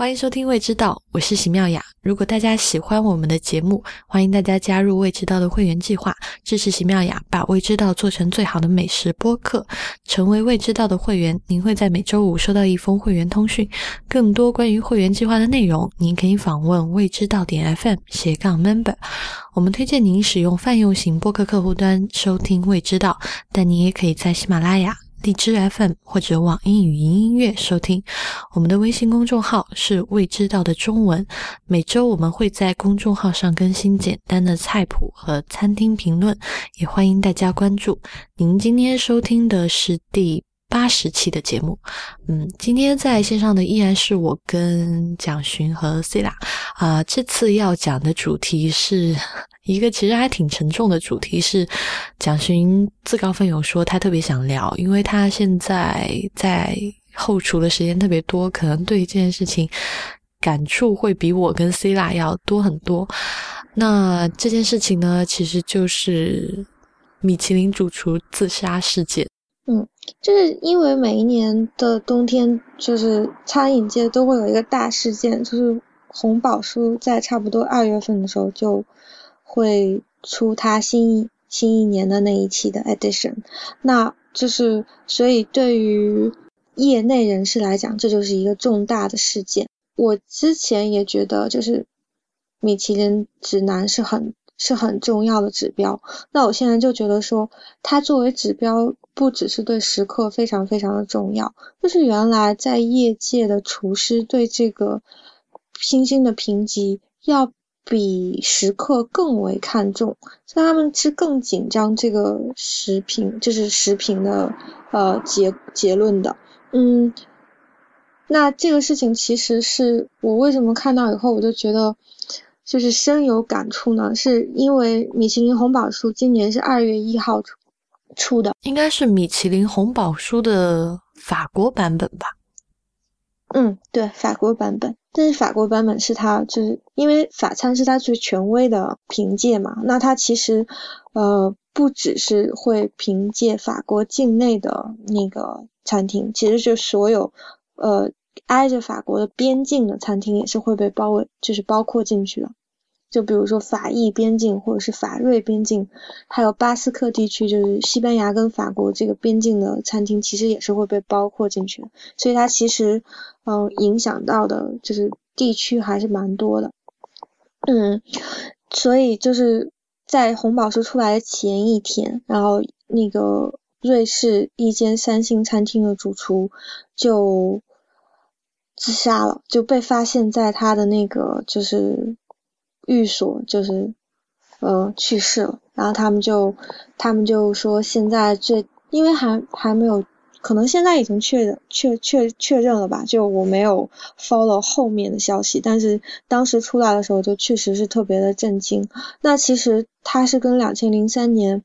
欢迎收听未知道，我是席妙雅。如果大家喜欢我们的节目，欢迎大家加入未知道的会员计划，支持席妙雅把未知道做成最好的美食播客。成为未知道的会员，您会在每周五收到一封会员通讯。更多关于会员计划的内容，您可以访问未知道点 FM/member。我们推荐您使用泛用型播客客户端收听未知道，但您也可以在喜马拉雅、荔枝 FM 或者网易语音音乐收听。我们的微信公众号是未知道的中文，每周我们会在公众号上更新简单的菜谱和餐厅评论，也欢迎大家关注。您今天收听的是第80期的节目。今天在线上的依然是我跟蒋寻和 Cilla。这次要讲的主题是一个其实还挺沉重的主题，是蒋寻自告奋勇说他特别想聊，因为他现在在后厨的时间特别多，可能对这件事情感触会比我跟 Cilla 要多很多。那这件事情呢，其实就是米其林主厨自杀事件。就是因为每一年的冬天，就是餐饮界都会有一个大事件，就是洪宝书在差不多2月份的时候就会出他新一年的那一期的 edition。 那就是所以对于业内人士来讲，这就是一个重大的事件。我之前也觉得就是米其林指南是很重要的指标，那我现在就觉得说它作为指标不只是对食客非常非常的重要，就是原来在业界的厨师对这个星星的评级要比食客更为看重，所以他们是更紧张这个食品的结论的。那这个事情其实是我为什么看到以后我就觉得就是深有感触呢，是因为米其林红宝书今年是2月1号出的，应该是米其林红宝书的法国版本吧。对，法国版本。但是法国版本是他就是因为法餐是他最权威的凭借嘛，那他其实不只是会凭借法国境内的那个餐厅，其实就所有挨着法国的边境的餐厅也是会被包围，就是包括进去的。就比如说法意边境或者是法瑞边境，还有巴斯克地区，就是西班牙跟法国这个边境的餐厅其实也是会被包括进去的，所以它其实影响到的就是地区还是蛮多的。所以就是在红宝书出来的前一天，然后那个瑞士一间3星餐厅的主厨就自杀了，就被发现在他的那个就是寓所，就是去世了。然后他们就说现在因为还没有，可能现在已经确认了吧，就我没有 follow 后面的消息，但是当时出来的时候就确实是特别的震惊。那其实他是跟2003年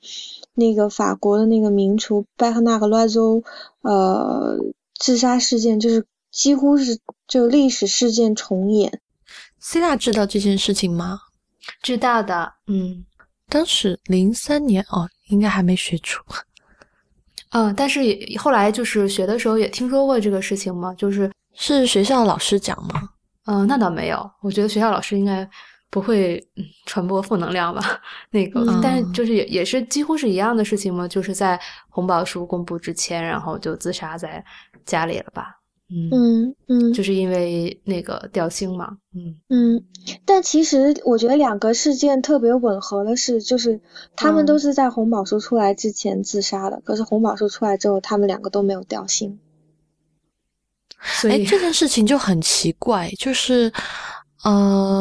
那个法国的那个名厨Bernard Loiseau自杀事件就是几乎是就历史事件重演。Cilla 知道这件事情吗？知道的。当时03年应该还没学厨。但是后来就是学的时候也听说过这个事情吗？是学校老师讲吗？那倒没有，我觉得学校老师应该不会传播负能量吧。但是就是也是几乎是一样的事情吗？就是在红宝书公布之前，然后就自杀在家里了吧。就是因为那个掉星嘛。但其实我觉得两个事件特别吻合的是，就是他们都是在红宝书出来之前自杀的，可是红宝书出来之后他们两个都没有掉星。所以这件事情就很奇怪，就是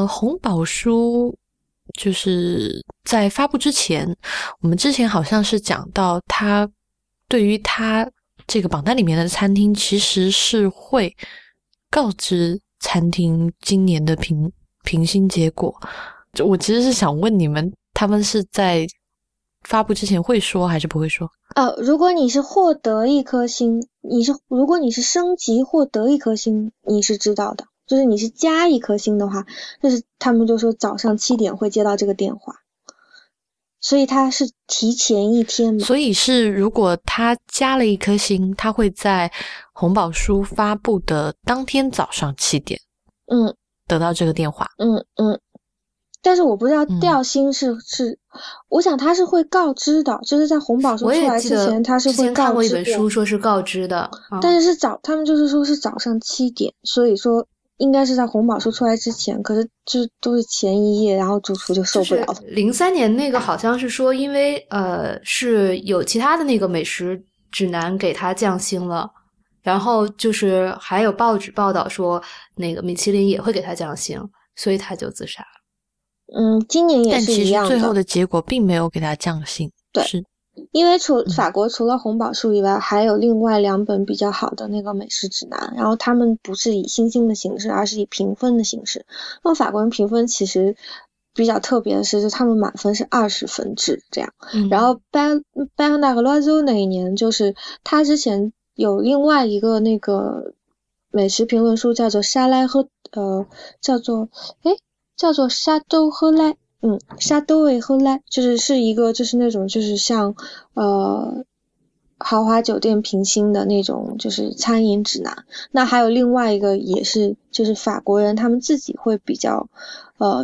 红宝书就是在发布之前，我们之前好像是讲到他对于他这个榜单里面的餐厅其实是会告知餐厅今年的评星结果。我其实是想问你们，他们是在发布之前会说还是不会说？如果你是获得一颗星，如果你是升级获得一颗星，你是知道的。就是你是加一颗星的话，就是他们就说早上7点会接到这个电话。所以他是提前一天嘛。所以是如果他加了一颗星，他会在红宝书发布的当天早上7点。嗯，得到这个电话，嗯嗯。但是我不知道调薪是，我想他是会告知的，就是在红宝书出来之前，他是会告知的。之前看过一本书说是告知的，但是他们就是说是早上7点，所以说应该是在红宝书出来之前。可是就都是前一夜，然后主厨就受不了了。03年那个好像是说，因为是有其他的那个美食指南给他降薪了。然后就是还有报纸报道说那个米其林也会给他降薪，所以他就自杀了。嗯，今年也是一样的。但其实最后的结果并没有给他降薪。对，是因为法国除了红宝书以外，还有另外2本比较好的那个美食指南，然后他们不是以星星的形式，而是以评分的形式。那法国人评分其实比较特别的是，就他们满分是20分制这样。嗯，然后 Bernard Loiseau 那一年，就是他之前有另外一个那个美食评论书叫做沙莱和叫做沙兜和莱，嗯，沙兜维和莱，就是是一个就是那种就是像豪华酒店评星的那种就是餐饮指南。那还有另外一个也是就是法国人他们自己会比较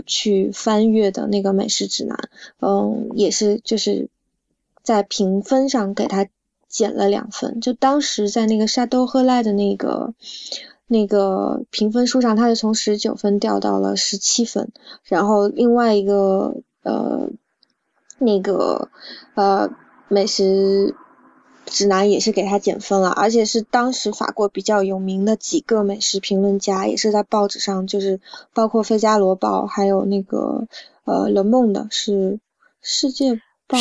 去翻阅的那个美食指南，嗯，也是就是在评分上给他减了2分。就当时在那个沙兜赫赖的那个评分书上，他就从19分掉到了17分。然后另外一个美食指南也是给他减分了，而且是当时法国比较有名的几个美食评论家也是在报纸上，就是包括《费加罗报》还有那个Le Monde 的是世界报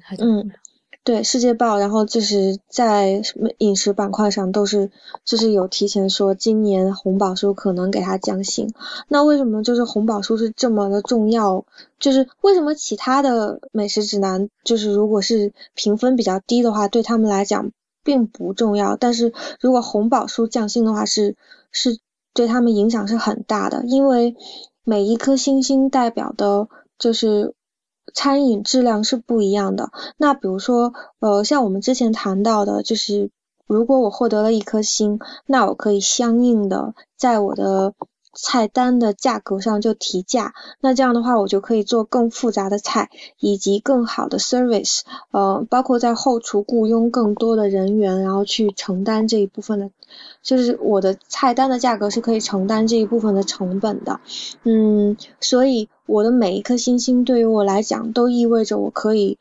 还是嗯。对，世界报，然后就是在饮食板块上都是就是有提前说今年红宝书可能给他降薪。那为什么就是红宝书是这么的重要，就是为什么其他的美食指南就是如果是评分比较低的话对他们来讲并不重要，但是如果红宝书降薪的话是对他们影响是很大的。因为每一颗星星代表的就是餐饮质量是不一样的。那比如说像我们之前谈到的，就是如果我获得了1颗星，那我可以相应的在我的菜单的价格上就提价，那这样的话我就可以做更复杂的菜以及更好的 service， 包括在后厨雇佣更多的人员，然后去承担这一部分的，就是我的菜单的价格是可以承担这一部分的成本的。嗯，所以我的每一颗星星对于我来讲都意味着我可以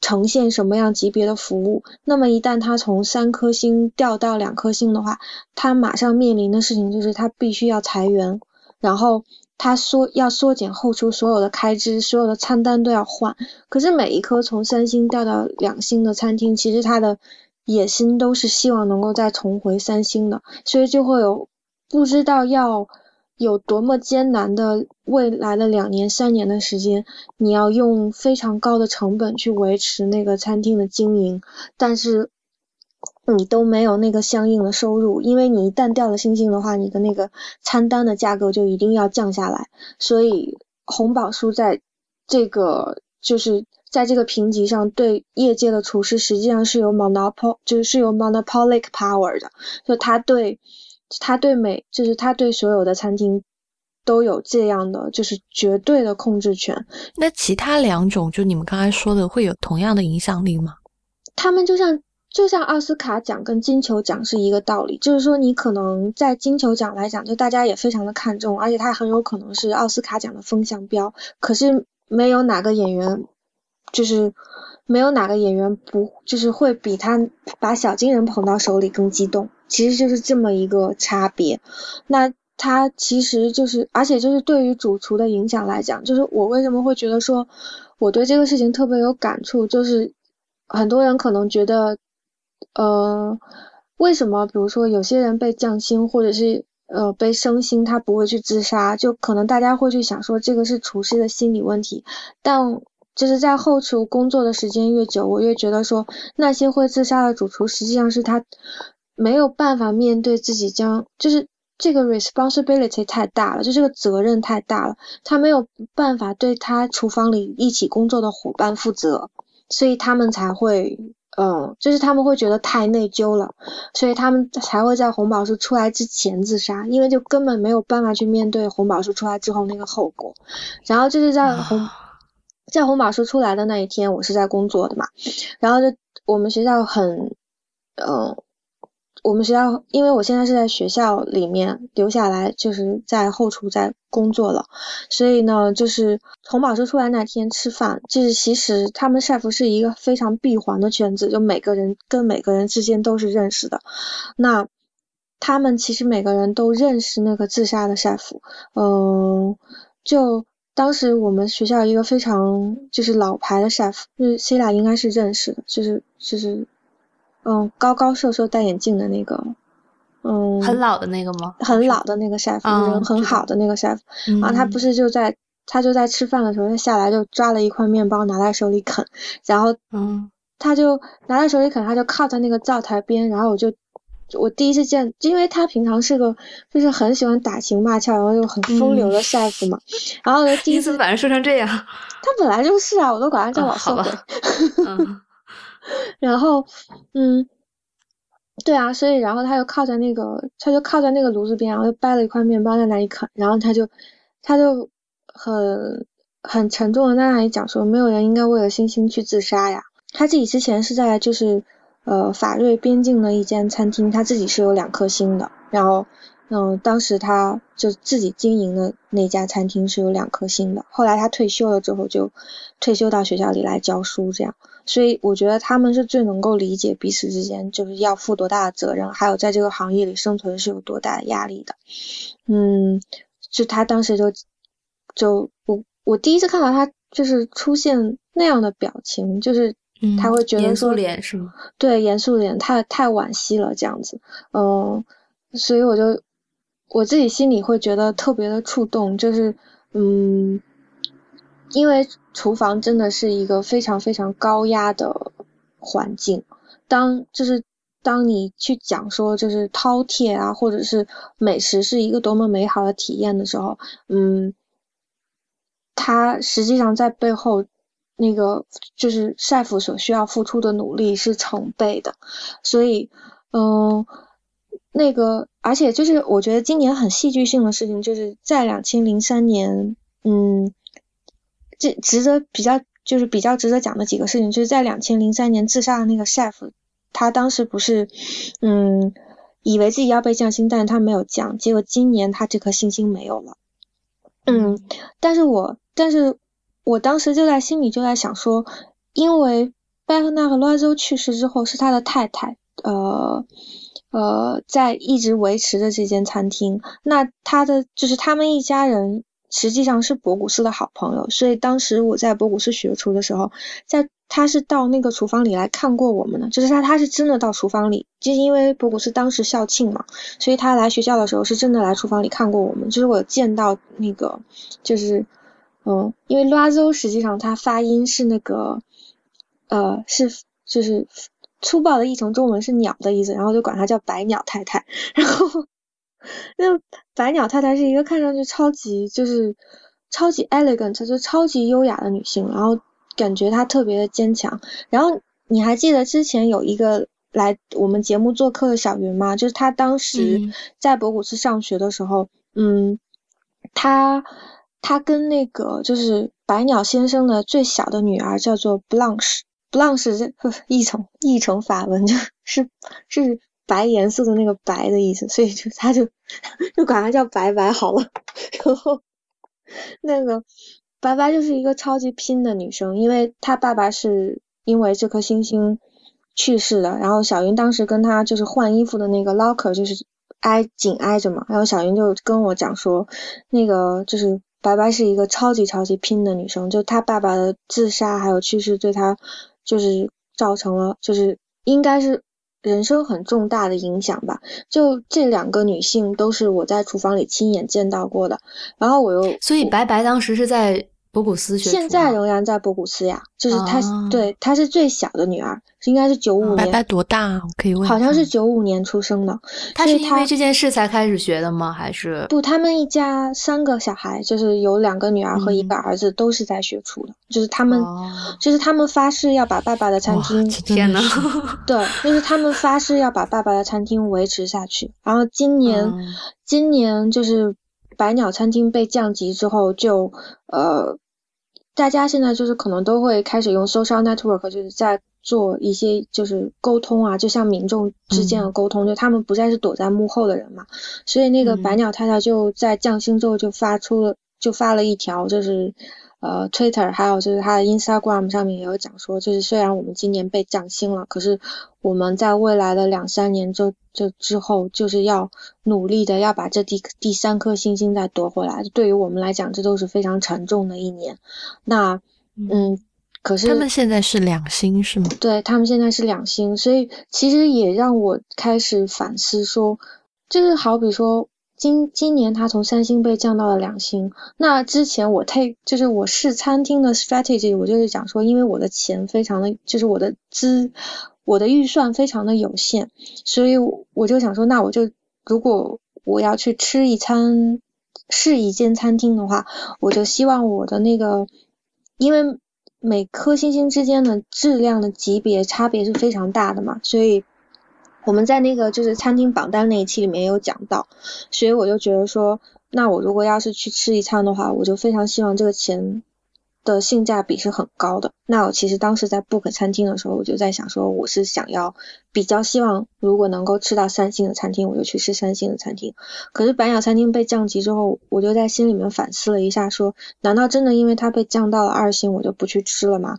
呈现什么样级别的服务。那么一旦他从3颗星掉到2颗星的话，他马上面临的事情就是他必须要裁员，然后他要缩减后厨所有的开支，所有的餐单都要换。可是每一颗从3星掉到2星的餐厅，其实他的野心都是希望能够再重回3星的，所以就会有不知道要有多么艰难的未来的2年3年的时间，你要用非常高的成本去维持那个餐厅的经营，但是你都没有那个相应的收入，因为你一旦掉了星星的话，你的那个餐单的价格就一定要降下来。所以红宝书在这个就是在这个评级上对业界的厨师实际上是有 monopolic power 的，就他对所有的餐厅都有这样的就是绝对的控制权。那其他2种就你们刚才说的会有同样的影响力吗？他们就像奥斯卡奖跟金球奖是一个道理，就是说你可能在金球奖来讲就大家也非常的看重，而且它很有可能是奥斯卡奖的风向标，可是没有哪个演员不就是会比他把小金人捧到手里更激动，其实就是这么一个差别。那他其实就是而且就是对于主厨的影响来讲，就是我为什么会觉得说我对这个事情特别有感触，就是很多人可能觉得为什么比如说有些人被降薪或者是被升薪他不会去自杀，就可能大家会去想说这个是厨师的心理问题，但就是在后厨工作的时间越久，我越觉得说那些会自杀的主厨实际上是他没有办法面对自己就是这个 responsibility 太大了，就这个责任太大了，他没有办法对他厨房里一起工作的伙伴负责，所以他们才会就是他们会觉得太内疚了，所以他们才会在红宝书出来之前自杀，因为就根本没有办法去面对红宝书出来之后那个后果。然后就是在红宝书出来的那一天，我是在工作的嘛，然后就我们学校很我们学校，因为我现在是在学校里面留下来，就是在后厨在工作了，所以呢，就是红宝书出来那天吃饭，就是其实他们晒服是一个非常闭环的圈子，就每个人跟每个人之间都是认识的。那他们其实每个人都认识那个自杀的晒服，就当时我们学校一个非常就是老牌的晒服，就是 Cilla 应该是认识的，就是。高高瘦瘦戴眼镜的那个，很老的那个吗？很老的那个帅傅，人很好的那个帅傅。然后他不是就在吃饭的时候，他下来就抓了一块面包拿在手里啃，然后他就拿在手里啃，他就靠在那个灶台边，然后我第一次见，因为他平常是个就是很喜欢打情骂俏，然后又很风流的帅傅嘛，然后第一次把人说成这样，他本来就是啊，我都管他叫老色鬼。然后对啊，所以然后他就靠在那个炉子边，然后就掰了一块面包在那里啃，然后他就很沉重的在那里讲说，没有人应该为了星星去自杀呀。他自己之前是在就是法瑞边境的一间餐厅，他自己是有2颗星的，然后当时他就自己经营的那家餐厅是有2颗星的，后来他退休了之后就退休到学校里来教书这样。所以我觉得他们是最能够理解彼此之间就是要负多大的责任，还有在这个行业里生存是有多大的压力的。就他当时就我第一次看到他就是出现那样的表情，就是他会觉得严肃脸是吗？对，严肃脸，太惋惜了这样子。所以我自己心里会觉得特别的触动，就是因为厨房真的是一个非常非常高压的环境，当你去讲说就是饕餮啊，或者是美食是一个多么美好的体验的时候，它实际上在背后那个就是晒服所需要付出的努力是成倍的，所以而且就是我觉得今年很戏剧性的事情，就是在2003年，这比较值得讲的几个事情，就是在2003年自杀的那个晒服，他当时不是以为自己要被降薪，但是他没有降，结果今年他这颗星星没有了。但是我当时就在心里就在想说，因为Bernard Loiseau去世之后是他的太太在一直维持着这间餐厅，那他们一家人实际上是博古斯的好朋友，所以当时我在博古斯学厨的时候，他是到那个厨房里来看过我们的，就是他是真的到厨房里，就是因为博古斯当时校庆嘛，所以他来学校的时候是真的来厨房里看过我们，就是我见到那个就是因为Loiseau实际上他发音是那个是就是粗暴的译成中文是鸟的意思，然后就管他叫白鸟太太。然后那白鸟太太是一个看上去超级 elegant， 就超级优雅的女性，然后感觉她特别的坚强。然后你还记得之前有一个来我们节目做客的小云吗？就是她当时在博古斯上学的时候，她跟那个就是白鸟先生的最小的女儿叫做 Blanche， 译成法文就是白颜色的那个白的意思，所以他就管他叫白白好了。然后那个白白就是一个超级拼的女生，因为她爸爸是因为这颗星星去世了，然后小云当时跟她就是换衣服的那个 locker 就是紧挨着嘛，然后小云就跟我讲说，那个就是白白是一个超级超级拼的女生，就她爸爸的自杀还有去世对她就是造成了就是应该是人生很重大的影响吧。就这2个女性都是我在厨房里亲眼见到过的，然后所以白白当时是在博古斯学徒现在仍然在博古斯呀，就是她、啊、对，她是最小的女儿，应该是95年。白白多大啊？我可以问。好像是95年出生的。她是因为这件事才开始学的吗？还是不？他们一家3个小孩，就是有2个女儿和1个儿子，都是在学厨的。就是他们、哦，就是他们发誓要把爸爸的餐厅。天哪！对，就是他们发誓要把爸爸的餐厅维持下去。然后今年就是百鸟餐厅被降级之后就，大家现在就是可能都会开始用 social network， 就是在做一些就是沟通啊，就像民众之间的沟通，就他们不再是躲在幕后的人嘛，所以那个白鸟太太就在降薪之后就发了一条，就是Twitter 还有就是他的 Instagram 上面也有讲说，就是虽然我们今年被降薪了，可是我们在未来的2-3年就之后就是要努力的要把这第3颗星星再夺回来，对于我们来讲这都是非常沉重的一年。那可是他们现在是2星是吗？对，他们现在是2星，所以其实也让我开始反思说，就是好比说今年他从3星被降到了2星，那之前我就是我试餐厅的 strategy， 我就是讲说，因为我的钱非常的，就是我的预算非常的有限，所以我就想说，那我就如果我要去吃一餐试一间餐厅的话，我就希望我的那个，因为每颗星星之间的质量的级别差别是非常大的嘛，所以我们在那个就是餐厅榜单那一期里面有讲到，所以我就觉得说，那我如果要是去吃一餐的话，我就非常希望这个钱的性价比是很高的。那我其实当时在 book 餐厅的时候，我就在想说，我是想要比较希望如果能够吃到3星的餐厅，我就去吃3星的餐厅。可是百鸟餐厅被降级之后，我就在心里面反思了一下说，难道真的因为它被降到了2星我就不去吃了吗？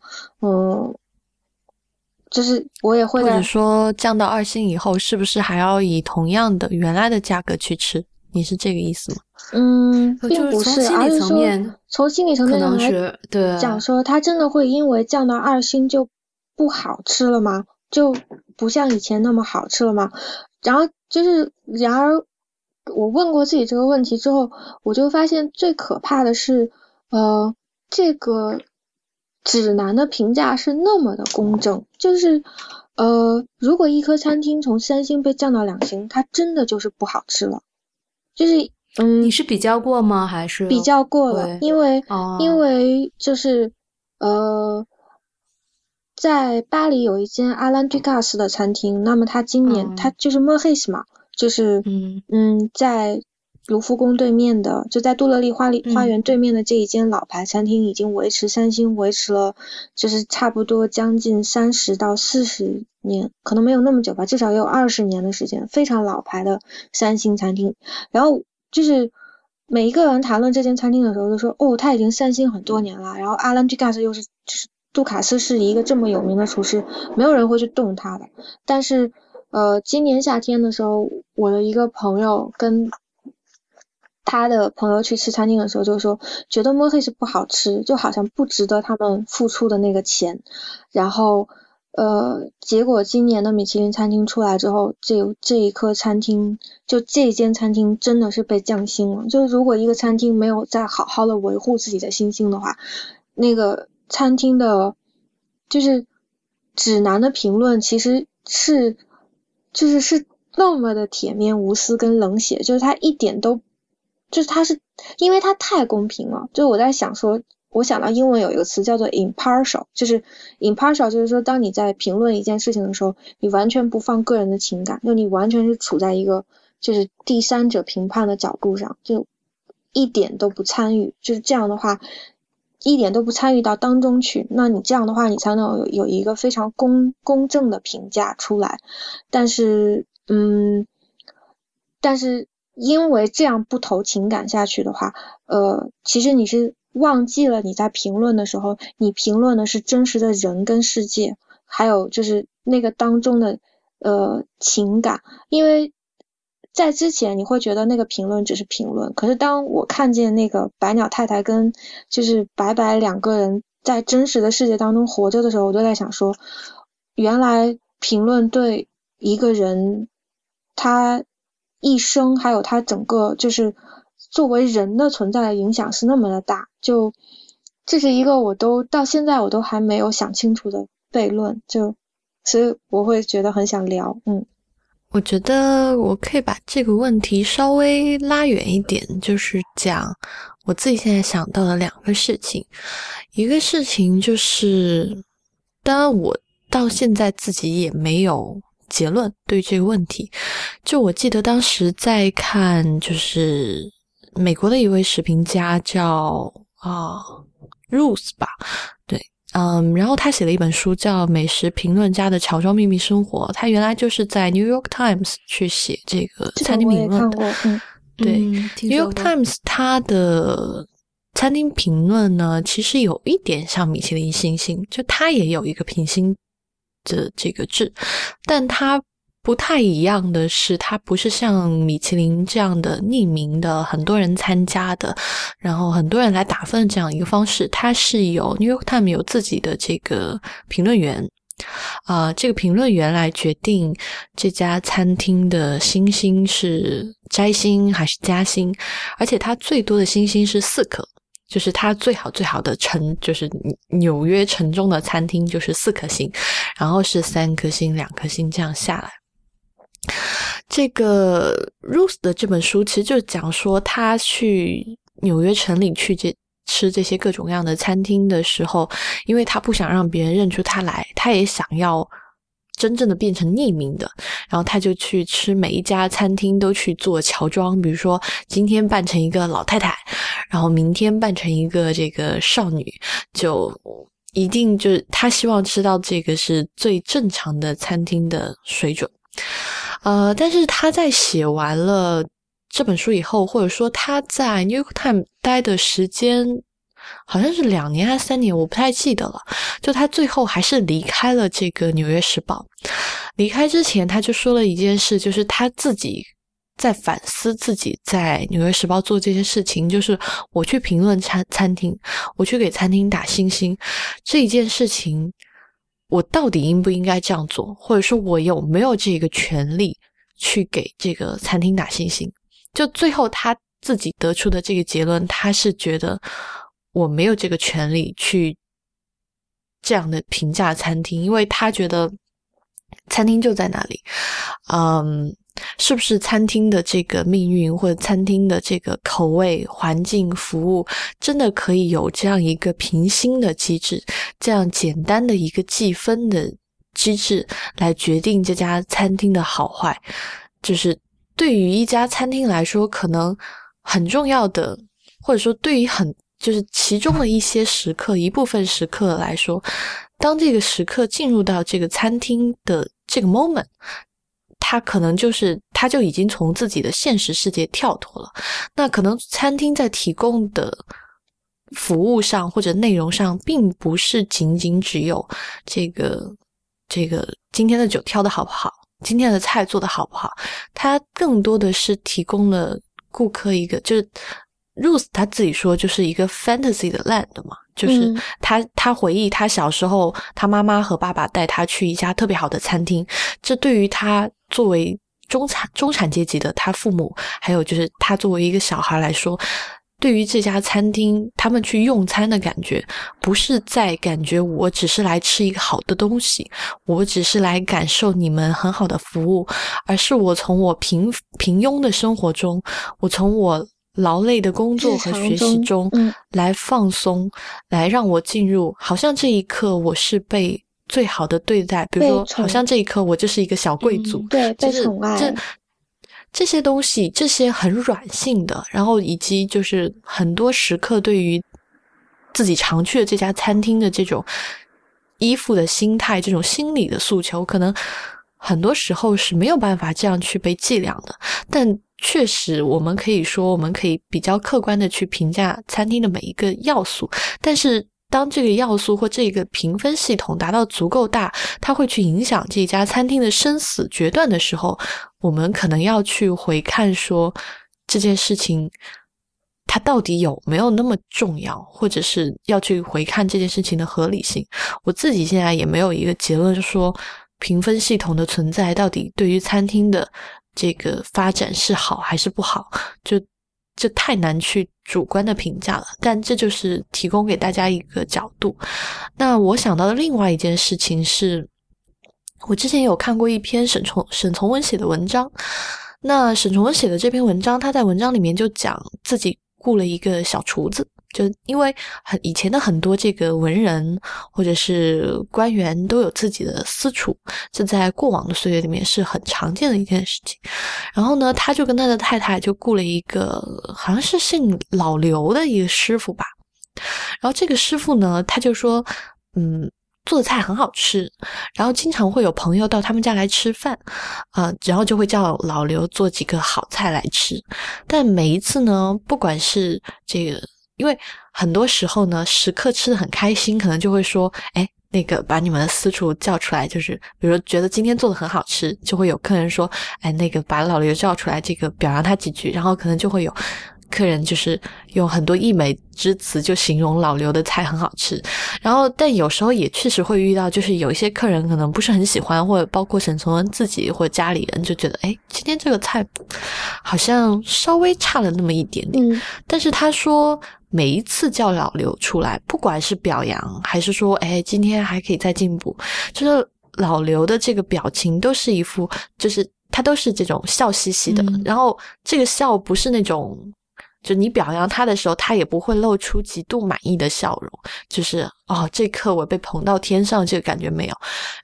就是我也会，或者说降到2星以后是不是还要以同样的原来的价格去吃，你是这个意思吗？并不是，而是说从心理层面上来讲说，它真的会因为降到2星就不好吃了吗？就不像以前那么好吃了吗？然后就是然而我问过自己这个问题之后，我就发现最可怕的是这个指南的评价是那么的公正，就是如果一颗餐厅从3星被降到2星，它真的就是不好吃了。就是你是比较过吗？还是比较过了？因为就是在巴黎有一间阿兰杜卡斯的餐厅，那么他今年他就是莫黑斯嘛，就是在卢浮宫对面的，就在杜乐丽花园对面的这一间老牌餐厅已经维持3星维持了就是差不多将近30到40年，可能没有那么久吧，至少也有20年的时间，非常老牌的3星餐厅。然后就是每一个人谈论这间餐厅的时候都说，哦，它已经3星很多年了，然后阿兰杜卡斯又是就是杜卡斯是一个这么有名的厨师，没有人会去动它的。但是今年夏天的时候，我的一个朋友跟他的朋友去吃餐厅的时候就说，觉得莫黑是不好吃，就好像不值得他们付出的那个钱。然后结果今年的米其林餐厅出来之后，这一间餐厅真的是被降星了。就是如果一个餐厅没有再好好的维护自己的星星的话，那个餐厅的就是指南的评论其实是就是那么的铁面无私跟冷血，就是他一点都就是它是因为它太公平了。就我在想说，我想到英文有一个词叫做 impartial， 就是 impartial 就是说当你在评论一件事情的时候，你完全不放个人的情感，就你完全是处在一个就是第三者评判的角度上，就一点都不参与，就是这样的话一点都不参与到当中去，那你这样的话你才能有一个非常公正的评价出来。但是因为这样不投情感下去的话，其实你是忘记了你在评论的时候，你评论的是真实的人跟世界，还有就是那个当中的情感。因为在之前你会觉得那个评论只是评论，可是当我看见那个白鸟太太跟就是白白2个人在真实的世界当中活着的时候，我就在想说，原来评论对一个人他一生还有他整个就是作为人的存在的影响是那么的大。就这是一个我都到现在我都还没有想清楚的悖论，就所以我会觉得很想聊。我觉得我可以把这个问题稍微拉远一点，就是讲我自己现在想到的两个事情。一个事情就是，当然我到现在自己也没有结论对这个问题。就我记得当时在看，就是美国的一位食评家叫Ruth 吧，对。然后他写了一本书叫《美食评论家的乔装秘密生活》，他原来就是在 New York Times 去写这个餐厅评论的。对，New York Times 他的餐厅评论呢，其实有一点像米其林星星，就他也有一个评星的这个制，但他不太一样的是，它不是像米其林这样的匿名的很多人参加的，然后很多人来打分这样一个方式。它是有 New York Times 有自己的这个评论员，这个评论员来决定这家餐厅的星星是摘星还是加星，而且它最多的星星是4颗。就是它最好的城，就是纽约城中的餐厅就是4颗星，然后是3颗星、2颗星这样下来。这个 Ruth 的这本书其实就讲说，他去纽约城里去吃这些各种各样的餐厅的时候，因为他不想让别人认出他来，他也想要真正的变成匿名的，然后他就去吃每一家餐厅都去做乔装，比如说今天扮成一个老太太，然后明天扮成一个这个少女，就一定就是他希望吃到这个是最正常的餐厅的水准。但是他在写完了这本书以后，或者说他在 New York Times 待的时间好像是2年还是3年，我不太记得了，就他最后还是离开了这个纽约时报。离开之前他就说了一件事，就是他自己在反思自己在纽约时报做这些事情，就是我去评论餐厅，我去给餐厅打星星这一件事情，我到底应不应该这样做，或者说我有没有这个权利去给这个餐厅打星星。就最后他自己得出的这个结论，他是觉得我没有这个权利去这样的评价餐厅，因为他觉得餐厅就在那里。是不是餐厅的这个命运，或者餐厅的这个口味、环境、服务，真的可以有这样一个评星的机制，这样简单的一个计分的机制来决定这家餐厅的好坏？就是对于一家餐厅来说，可能很重要的，或者说对于就是其中的一些时刻、一部分时刻来说，当这个时刻进入到这个餐厅的这个 moment， 他可能就是他就已经从自己的现实世界跳脱了。那可能餐厅在提供的服务上或者内容上，并不是仅仅只有这个今天的酒挑的好不好，今天的菜做的好不好，它更多的是提供了顾客一个就是。Ruth 他自己说就是一个 fantasy 的 land 嘛，就是他回忆他小时候他妈妈和爸爸带他去一家特别好的餐厅，这对于他作为中产阶级的他父母，还有就是他作为一个小孩来说，对于这家餐厅他们去用餐的感觉，不是在感觉我只是来吃一个好的东西，我只是来感受你们很好的服务，而是我从我平庸的生活中，我从我劳累的工作和学习中来放松，来让我进入好像这一刻我是被最好的对待，比如说好像这一刻我就是一个小贵族，对，就是被宠爱。这些东西，这些很软性的，然后以及就是很多时刻对于自己常去的这家餐厅的这种依附的心态，这种心理的诉求，可能很多时候是没有办法这样去被计量的。但确实我们可以说，我们可以比较客观的去评价餐厅的每一个要素，但是当这个要素或这个评分系统达到足够大，它会去影响这家餐厅的生死决断的时候，我们可能要去回看说这件事情它到底有没有那么重要，或者是要去回看这件事情的合理性。我自己现在也没有一个结论说评分系统的存在到底对于餐厅的这个发展是好还是不好，就这太难去主观的评价了，但这就是提供给大家一个角度。那我想到的另外一件事情是，我之前有看过一篇沈从文写的文章，那沈从文写的这篇文章，他在文章里面就讲自己雇了一个小厨子，就因为以前的很多这个文人或者是官员都有自己的私厨，这在过往的岁月里面是很常见的一件事情。然后呢，他就跟他的太太就雇了一个好像是姓老刘的一个师傅吧，然后这个师傅呢，他就说做的菜很好吃，然后经常会有朋友到他们家来吃饭，然后就会叫老刘做几个好菜来吃。但每一次呢，不管是这个，因为很多时候呢，食客吃得很开心，可能就会说，那个把你们的私厨叫出来，就是比如说觉得今天做的很好吃，就会有客人说，那个把老刘叫出来，这个表扬他几句，然后可能就会有客人就是用很多溢美之词就形容老刘的菜很好吃。然后但有时候也确实会遇到，就是有一些客人可能不是很喜欢，或者包括沈从文自己或者家里人就觉得今天这个菜好像稍微差了那么一点点。但是他说每一次叫老刘出来，不管是表扬还是说今天还可以再进步，就是老刘的这个表情都是一副，就是他都是这种笑嘻嘻的，然后这个笑不是那种就你表扬他的时候，他也不会露出极度满意的笑容，就是这刻我被捧到天上这个感觉没有。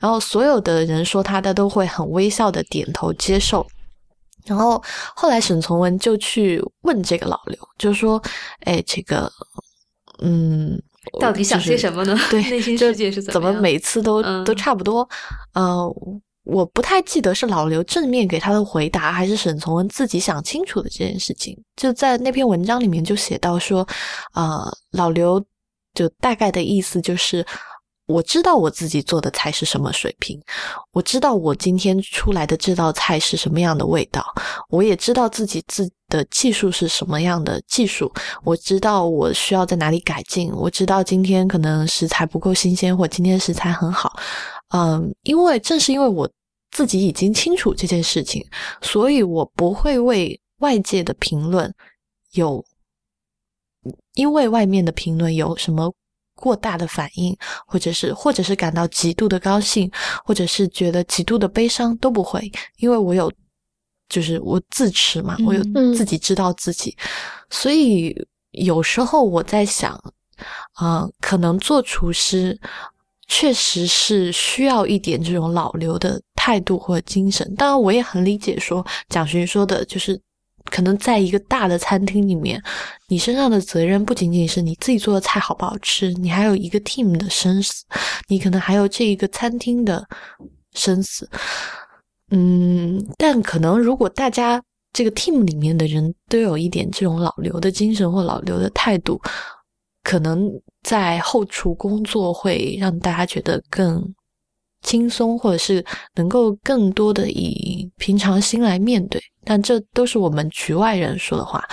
然后所有的人说他都会很微笑的点头接受。然后后来沈从文就去问这个老刘，就说这个到底想些什么呢？对，内心世界是怎么每次都差不多。我不太记得是老刘正面给他的回答，还是沈从文自己想清楚的这件事情。就在那篇文章里面就写到说，老刘就大概的意思就是，我知道我自己做的菜是什么水平，我知道我今天出来的这道菜是什么样的味道，我也知道自己的技术是什么样的技术，我知道我需要在哪里改进，我知道今天可能食材不够新鲜，或今天食材很好。因为正是因为我自己已经清楚这件事情，所以我不会为外界的评论因为外面的评论有什么过大的反应，或者是感到极度的高兴，或者是觉得极度的悲伤，都不会，因为我有就是我自持嘛，我有自己知道自己。所以有时候我在想，可能做厨师确实是需要一点这种老刘的态度或者精神。当然我也很理解说蒋勋说的，就是可能在一个大的餐厅里面，你身上的责任不仅仅是你自己做的菜好不好吃，你还有一个 team 的生死，你可能还有这一个餐厅的生死。但可能如果大家这个 team 里面的人都有一点这种老刘的精神或老刘的态度，可能在后厨工作会让大家觉得更轻松，或者是能够更多的以平常心来面对。但这都是我们局外人说的话。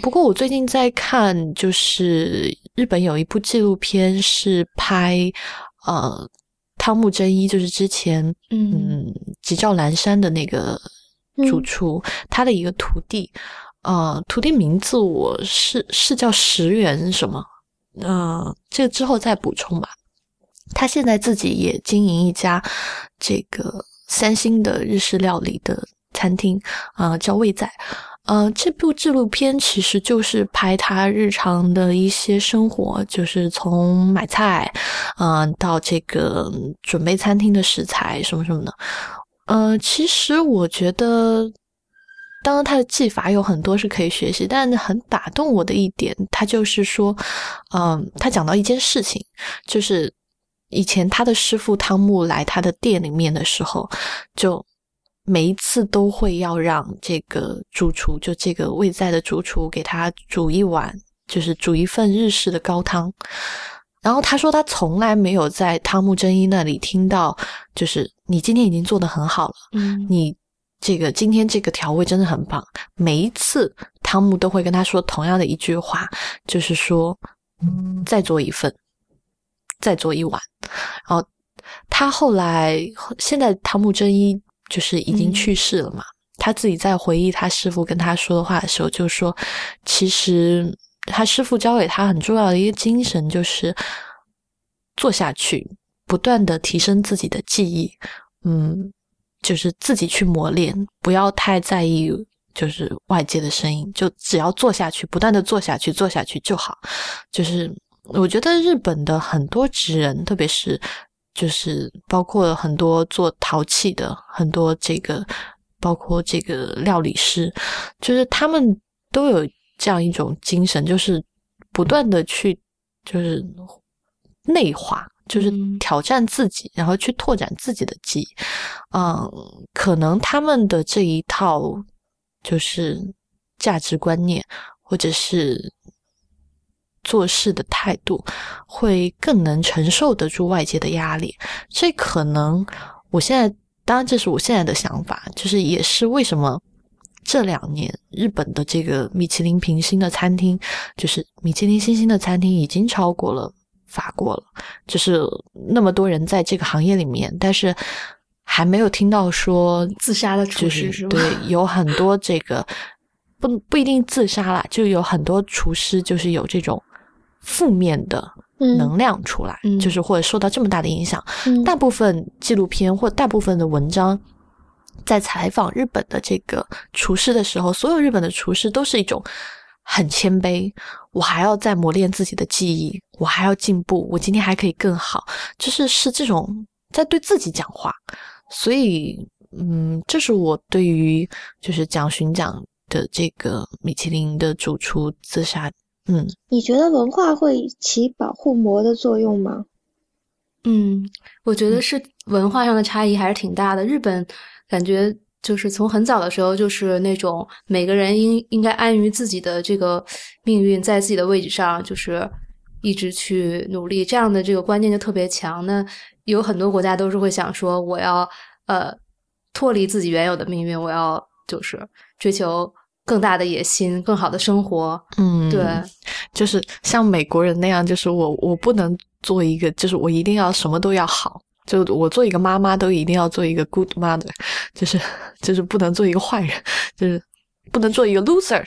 不过我最近在看，就是日本有一部纪录片是拍汤木真一，就是之前吉兆岚山的那个主厨，他的一个徒弟。徒弟名字我是叫石原什么，这个之后再补充吧。他现在自己也经营一家这个3星的日式料理的餐厅，叫味在。这部纪录片其实就是拍他日常的一些生活，就是从买菜，到这个准备餐厅的食材什么什么的。其实我觉得当然他的技法有很多是可以学习，但很打动我的一点，他就是说他讲到一件事情，就是以前他的师傅汤木来他的店里面的时候，就每一次都会要让这个主厨，就这个味在的主厨给他煮一碗，就是煮一份日式的高汤。然后他说他从来没有在汤木真一那里听到就是你今天已经做得很好了，你这个今天这个调味真的很棒。每一次汤姆都会跟他说同样的一句话，就是说再做一份，再做一碗。然后他后来现在汤姆真一就是已经去世了嘛，他自己在回忆他师父跟他说的话的时候就说，其实他师父教给他很重要的一个精神就是做下去，不断的提升自己的技艺，就是自己去磨练，不要太在意就是外界的声音，就只要做下去，不断的做下去就好。就是我觉得日本的很多职人，特别是就是包括很多做陶器的，很多包括这个料理师，就是他们都有这样一种精神，就是不断的去就是内化，就是挑战自己，然后去拓展自己的技艺。可能他们的这一套就是价值观念或者是做事的态度会更能承受得住外界的压力。这可能我现在，当然这是我现在的想法，就是也是为什么这2年日本的这个米其林评星的餐厅，就是米其林星星的餐厅已经超过了法国了，就是那么多人在这个行业里面，但是还没有听到说自杀的厨师是吧？对，有很多这个不一定自杀啦，就有很多厨师就是有这种负面的能量出来，就是或者受到这么大的影响。大部分纪录片或大部分的文章在采访日本的这个厨师的时候，所有日本的厨师都是一种很谦卑，我还要再磨练自己的技艺，我还要进步，我今天还可以更好，就是这种在对自己讲话。所以这是我对于就是蒋勋讲的这个米其林的主厨自杀。你觉得文化会起保护膜的作用吗？我觉得是，文化上的差异还是挺大的。日本感觉就是从很早的时候就是那种每个人应该安于自己的这个命运，在自己的位置上就是一直去努力，这样的这个观念就特别强。那有很多国家都是会想说，我要脱离自己原有的命运，我要就是追求更大的野心，更好的生活。对，就是像美国人那样，就是我不能做一个，就是我一定要什么都要好，就我做一个妈妈都一定要做一个 good mother， 就是不能做一个坏人，就是不能做一个 loser。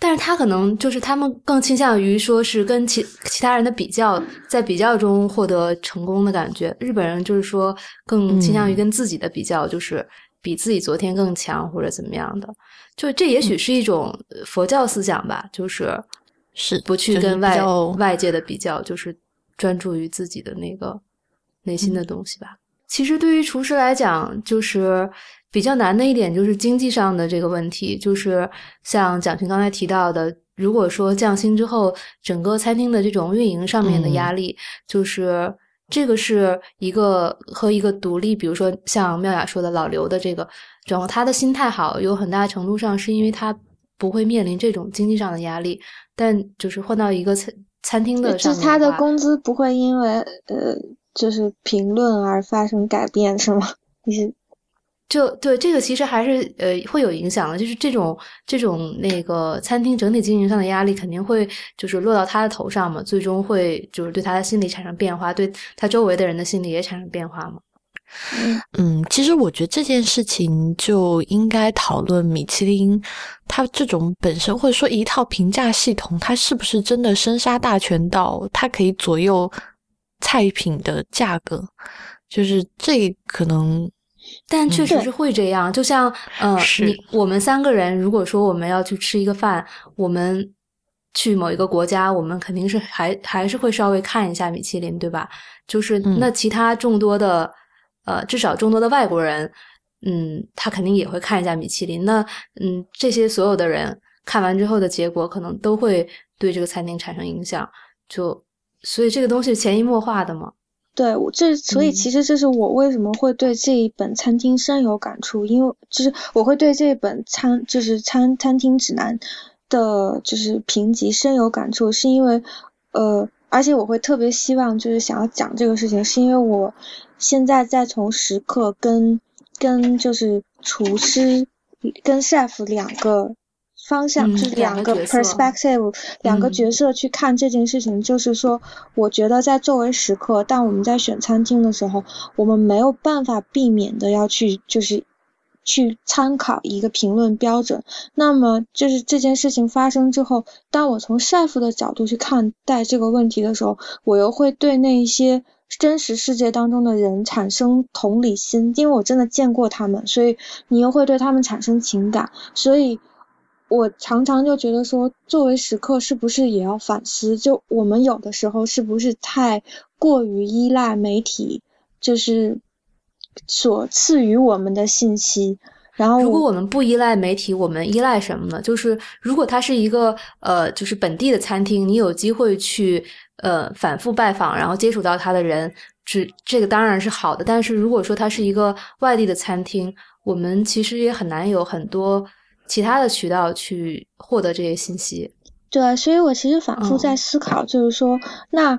但是他可能就是他们更倾向于说是跟其他人的比较，在比较中获得成功的感觉。日本人就是说更倾向于跟自己的比较，就是比自己昨天更强或者怎么样的。就这也许是一种佛教思想吧，就是不去跟外界的比较，就是专注于自己的那个内心的东西吧。其实对于厨师来讲，就是比较难的一点就是经济上的这个问题，就是像蒋勋刚才提到的，如果说降薪之后，整个餐厅的这种运营上面的压力，就是这个是一个和一个独立，比如说像妙雅说的老刘的这个，然后他的心态好，有很大程度上是因为他不会面临这种经济上的压力，但就是换到一个餐厅的上面的话，就是他的工资不会因为就是评论而发生改变，是吗？就对，这个其实还是会有影响的，就是这种那个餐厅整体经营上的压力肯定会就是落到他的头上嘛，最终会就是对他的心理产生变化，对他周围的人的心理也产生变化嘛。其实我觉得这件事情就应该讨论米其林它这种本身，或者说一套评价系统，它是不是真的生杀大权到它可以左右菜品的价格，就是这可能。但确实是会这样，就像我们3个人，如果说我们要去吃一个饭，我们去某一个国家，我们肯定是还是会稍微看一下米其林，对吧？就是那其他众多的至少众多的外国人，他肯定也会看一下米其林。那这些所有的人看完之后的结果，可能都会对这个餐厅产生影响，所以这个东西潜移默化的嘛。对，所以其实这是我为什么会对这一本餐厅深有感触，因为就是我会对这一本餐厅指南的就是评级深有感触，是因为而且我会特别希望就是想要讲这个事情，是因为我现在在从食客跟就是厨师跟 chef 2个方向，就是2个 perspective， 2个角色去看这件事情。就是说我觉得在作为食客，当我们在选餐厅的时候，我们没有办法避免的要去就是去参考一个评论标准。那么就是这件事情发生之后，当我从晒夫的角度去看待这个问题的时候，我又会对那一些真实世界当中的人产生同理心，因为我真的见过他们，所以你又会对他们产生情感。所以我常常就觉得说，作为食客是不是也要反思，就我们有的时候是不是太过于依赖媒体就是所赐予我们的信息。然后如果我们不依赖媒体，我们依赖什么呢？就是如果它是一个就是本地的餐厅，你有机会去反复拜访，然后接触到他的人，这个当然是好的。但是如果说它是一个外地的餐厅，我们其实也很难有很多其他的渠道去获得这些信息。对，所以我其实反复在思考，就是说那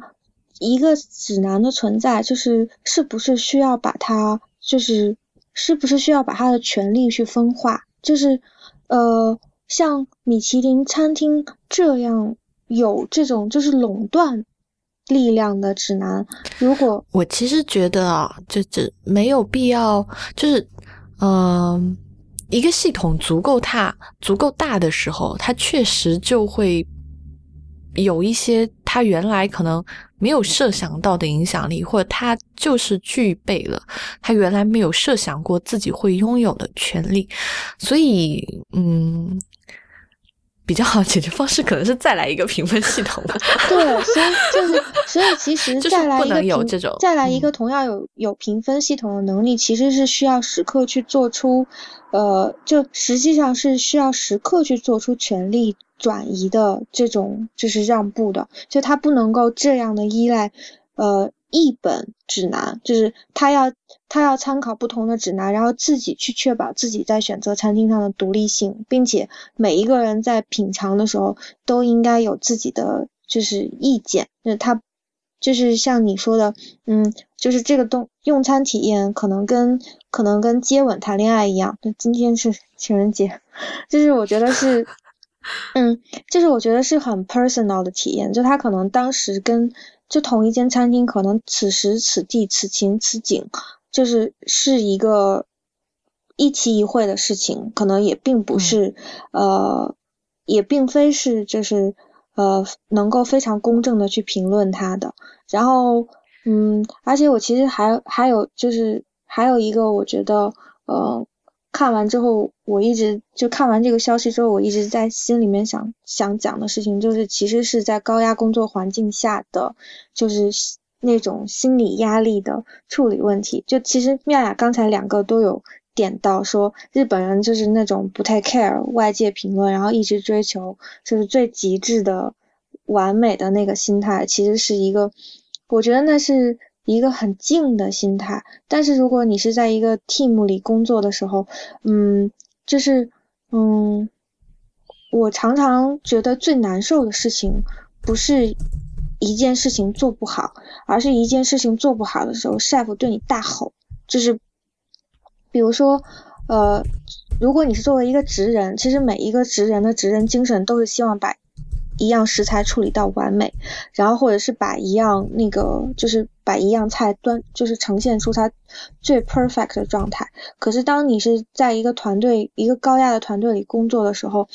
一个指南的存在，就是是不是需要把它的权利去分化，就是像米其林餐厅这样有这种就是垄断力量的指南。如果我其实觉得啊，这没有必要，就是一个系统足够大的时候，它确实就会有一些它原来可能没有设想到的影响力，或者它就是具备了它原来没有设想过自己会拥有的权利。所以比较好解决方式可能是再来一个评分系统吧。对，所以其实再来一个、就是、不能有这种再来一个同样有评分系统的能力，其实是需要食客去做出实际上是需要食客去做出权利转移的这种就是让步的，就他不能够这样的依赖一本指南，就是他要参考不同的指南，然后自己去确保自己在选择餐厅上的独立性，并且每一个人在品尝的时候都应该有自己的就是意见。就是他就是像你说的就是这个用餐体验可能跟接吻谈恋爱一样。今天是情人节，就是我觉得是就是我觉得是很 personal 的体验，就他可能当时跟就同一间餐厅，可能此时此地此情此景，就是是一个一期一会的事情，可能也并不是也并非是就是能够非常公正的去评论它的。然后而且我其实还有一个我觉得看完之后，我一直就看完这个消息之后，我一直在心里面想讲的事情，就是其实是在高压工作环境下的就是那种心理压力的处理问题。就其实妙雅刚才两个都有点到说，日本人就是那种不太 care 外界评论，然后一直追求就是最极致的完美的那个心态，其实是一个我觉得那是一个很静的心态。但是如果你是在一个 team 里工作的时候，我常常觉得最难受的事情不是一件事情做不好，而是一件事情做不好的时候 chef 对你大吼。就是比如说如果你是作为一个职人，其实每一个职人的职人精神都是希望把一样食材处理到完美，然后或者是把一样菜就是呈现出它最 perfect 的状态。可是当你是在一个团队一个高压的团队里工作的时候，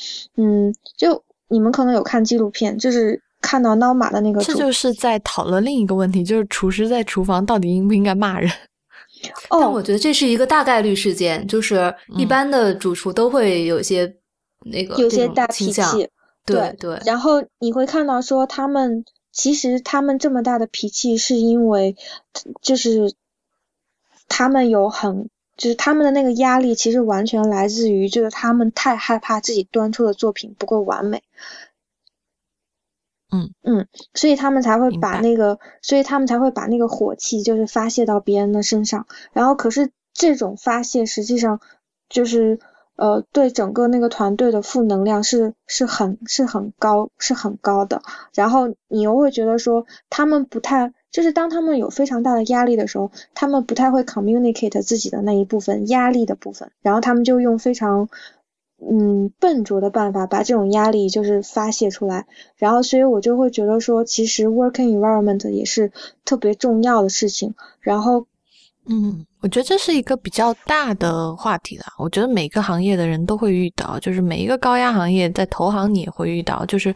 就你们可能有看纪录片，就是看到闹马的那个，这就是在讨论另一个问题，就是厨师在厨房到底应不应该骂人。但我觉得这是一个大概率事件，就是一般的主厨都会有一些有些大脾气。对，然后你会看到说他们这么大的脾气是因为就是他们的那个压力其实完全来自于就是他们太害怕自己端出的作品不够完美。所以他们才会把那个火气就是发泄到别人的身上。然后可是这种发泄实际上就是对整个那个团队的负能量是很高的。然后你又会觉得说他们不太就是当他们有非常大的压力的时候，他们不太会 communicate 自己的那一部分压力的部分，然后他们就用非常笨拙的办法把这种压力就是发泄出来。然后所以我就会觉得说其实 working environment 也是特别重要的事情。然后嗯，我觉得这是一个比较大的话题啦。我觉得每个行业的人都会遇到，就是每一个高压行业在投行你也会遇到，就是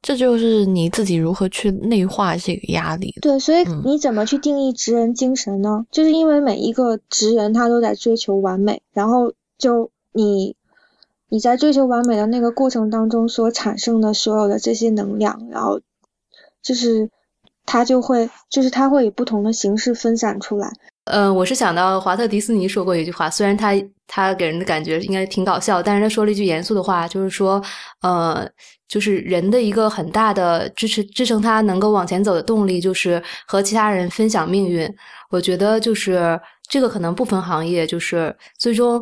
这就是你自己如何去内化这个压力。对，所以你怎么去定义职人精神呢？就是因为每一个职人他都在追求完美，然后就你在追求完美的那个过程当中所产生的所有的这些能量，然后就是它会以不同的形式分散出来。我是想到华特迪斯尼说过一句话，虽然他给人的感觉应该挺搞笑，但是他说了一句严肃的话，就是说就是人的一个很大的支撑他能够往前走的动力就是和其他人分享命运。我觉得就是这个可能不分行业，就是最终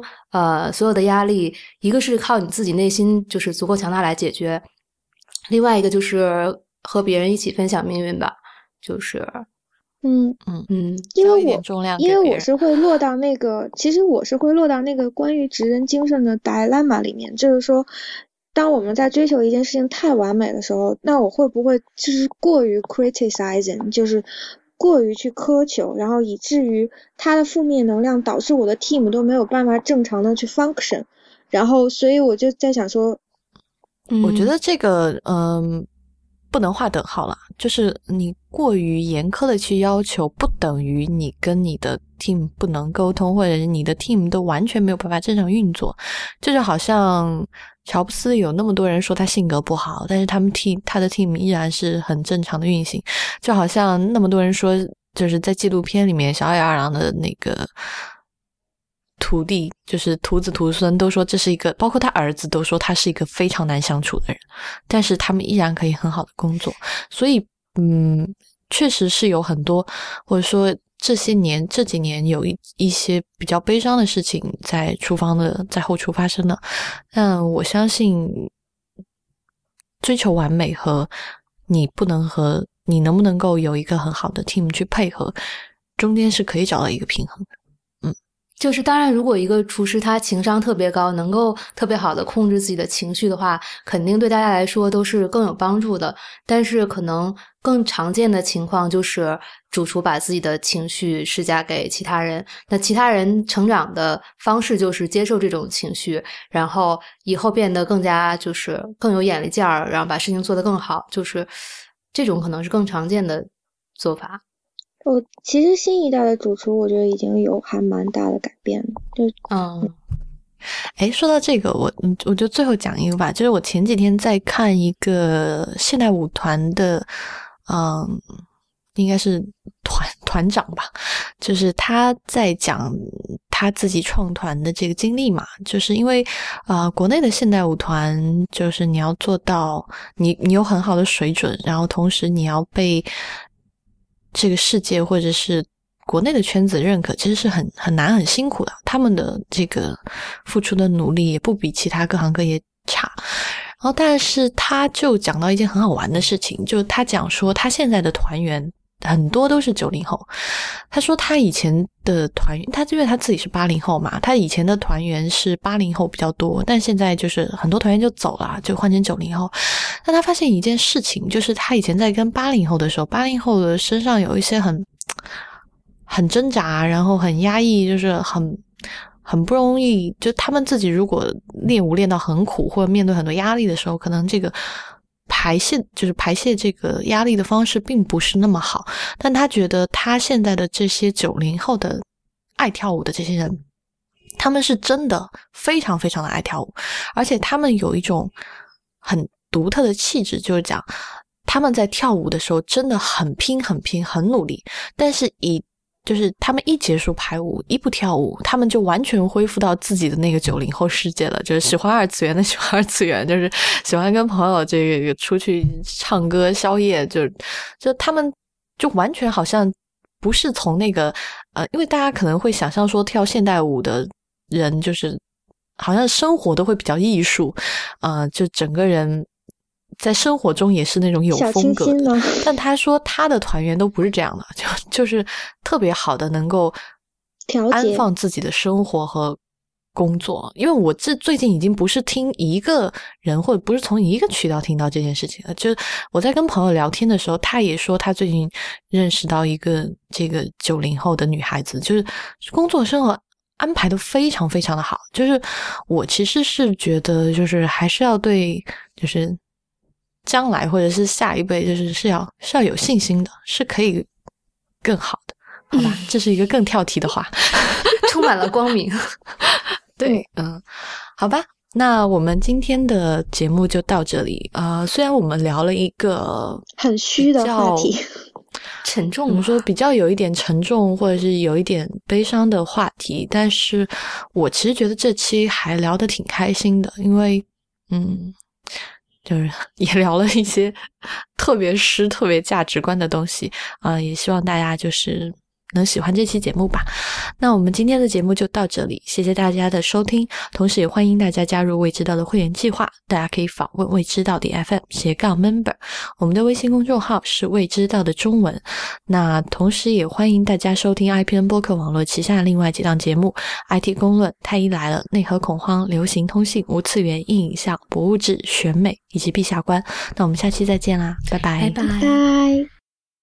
所有的压力，一个是靠你自己内心就是足够强大来解决，另外一个就是和别人一起分享命运吧，就是因为我是会落到那个，其实我是会落到那个关于职人精神的dilemma里面，就是说当我们在追求一件事情太完美的时候，那我会不会就是过于 criticizing， 就是过于去苛求，然后以至于它的负面能量导致我的 team 都没有办法正常的去 function， 然后所以我就在想说，我觉得这个不能画等号啦，就是你过于严苛的去要求不等于你跟你的 team 不能沟通，或者是你的 team 都完全没有办法正常运作。这就好像乔布斯有那么多人说他性格不好，但是他的 team 依然是很正常的运行。就好像那么多人说，就是在纪录片里面小野二郎的那个徒弟，就是徒子徒孙都说这是一个，包括他儿子都说他是一个非常难相处的人，但是他们依然可以很好的工作。所以确实是有很多，或者说这几年有一些比较悲伤的事情在后厨发生的。但我相信追求完美和你能不能够有一个很好的 team 去配合，中间是可以找到一个平衡的。就是当然，如果一个厨师他情商特别高，能够特别好的控制自己的情绪的话，肯定对大家来说都是更有帮助的。但是可能更常见的情况就是主厨把自己的情绪施加给其他人，那其他人成长的方式就是接受这种情绪，然后以后变得更加就是更有眼力劲儿，然后把事情做得更好，就是这种可能是更常见的做法。其实新一代的主厨我觉得已经有还蛮大的改变了，说到这个我就最后讲一个吧，就是我前几天在看一个现代舞团的应该是团长吧，就是他在讲他自己创团的这个经历嘛，就是因为国内的现代舞团就是你要做到你有很好的水准，然后同时你要被这个世界或者是国内的圈子认可，其实是很难很辛苦的，他们的这个付出的努力也不比其他各行各业差。然后但是他就讲到一件很好玩的事情，就是他讲说他现在的团员很多都是90后，他说他以前的团员，因为他自己是80后嘛，他以前的团员是80后比较多，但现在就是很多团员就走了，就换成90后。但他发现一件事情，就是他以前在跟80后的时候，80后的身上有一些很挣扎，然后很压抑，就是很不容易，就他们自己如果练舞练到很苦，或者面对很多压力的时候，可能这个排泄这个压力的方式并不是那么好。但他觉得他现在的这些90后的爱跳舞的这些人，他们是真的非常非常的爱跳舞，而且他们有一种很独特的气质，就是讲他们在跳舞的时候真的很拼很拼很努力，但是就是他们一结束排舞，一不跳舞，他们就完全恢复到自己的那个90后世界了，就是喜欢二次元的喜欢二次元，就是喜欢跟朋友这个出去唱歌宵夜，就他们就完全好像不是从那个因为大家可能会想象说跳现代舞的人就是好像生活都会比较艺术，就整个人在生活中也是那种有风格的，但他说他的团员都不是这样的，就是特别好的能够安放自己的生活和工作，因为我这最近已经不是听一个人或者不是从一个渠道听到这件事情了，就是我在跟朋友聊天的时候，他也说他最近认识到一个这个90后的女孩子，就是工作生活安排的非常非常的好。就是我其实是觉得就是还是要对就是将来或者是下一辈就是是要有信心的，是可以更好的，好吧，这是一个更跳题的话充满了光明对，嗯，好吧，那我们今天的节目就到这里。虽然我们聊了一个很虚的话题，沉重，我们说比较有一点沉重或者是有一点悲伤的话题，但是我其实觉得这期还聊得挺开心的，因为就是也聊了一些特别诗、特别价值观的东西啊，也希望大家就是能喜欢这期节目吧。那我们今天的节目就到这里，谢谢大家的收听，同时也欢迎大家加入未知道的会员计划，大家可以访问未知道的 FM/member， 我们的微信公众号是未知道的中文。那同时也欢迎大家收听 IPN 播客网络旗下另外几档节目 IT 公论、太医来了、内核恐慌、流行通信、无次元、硬影像、博物志、选美以及陛下观。那我们下期再见啦，拜拜拜拜。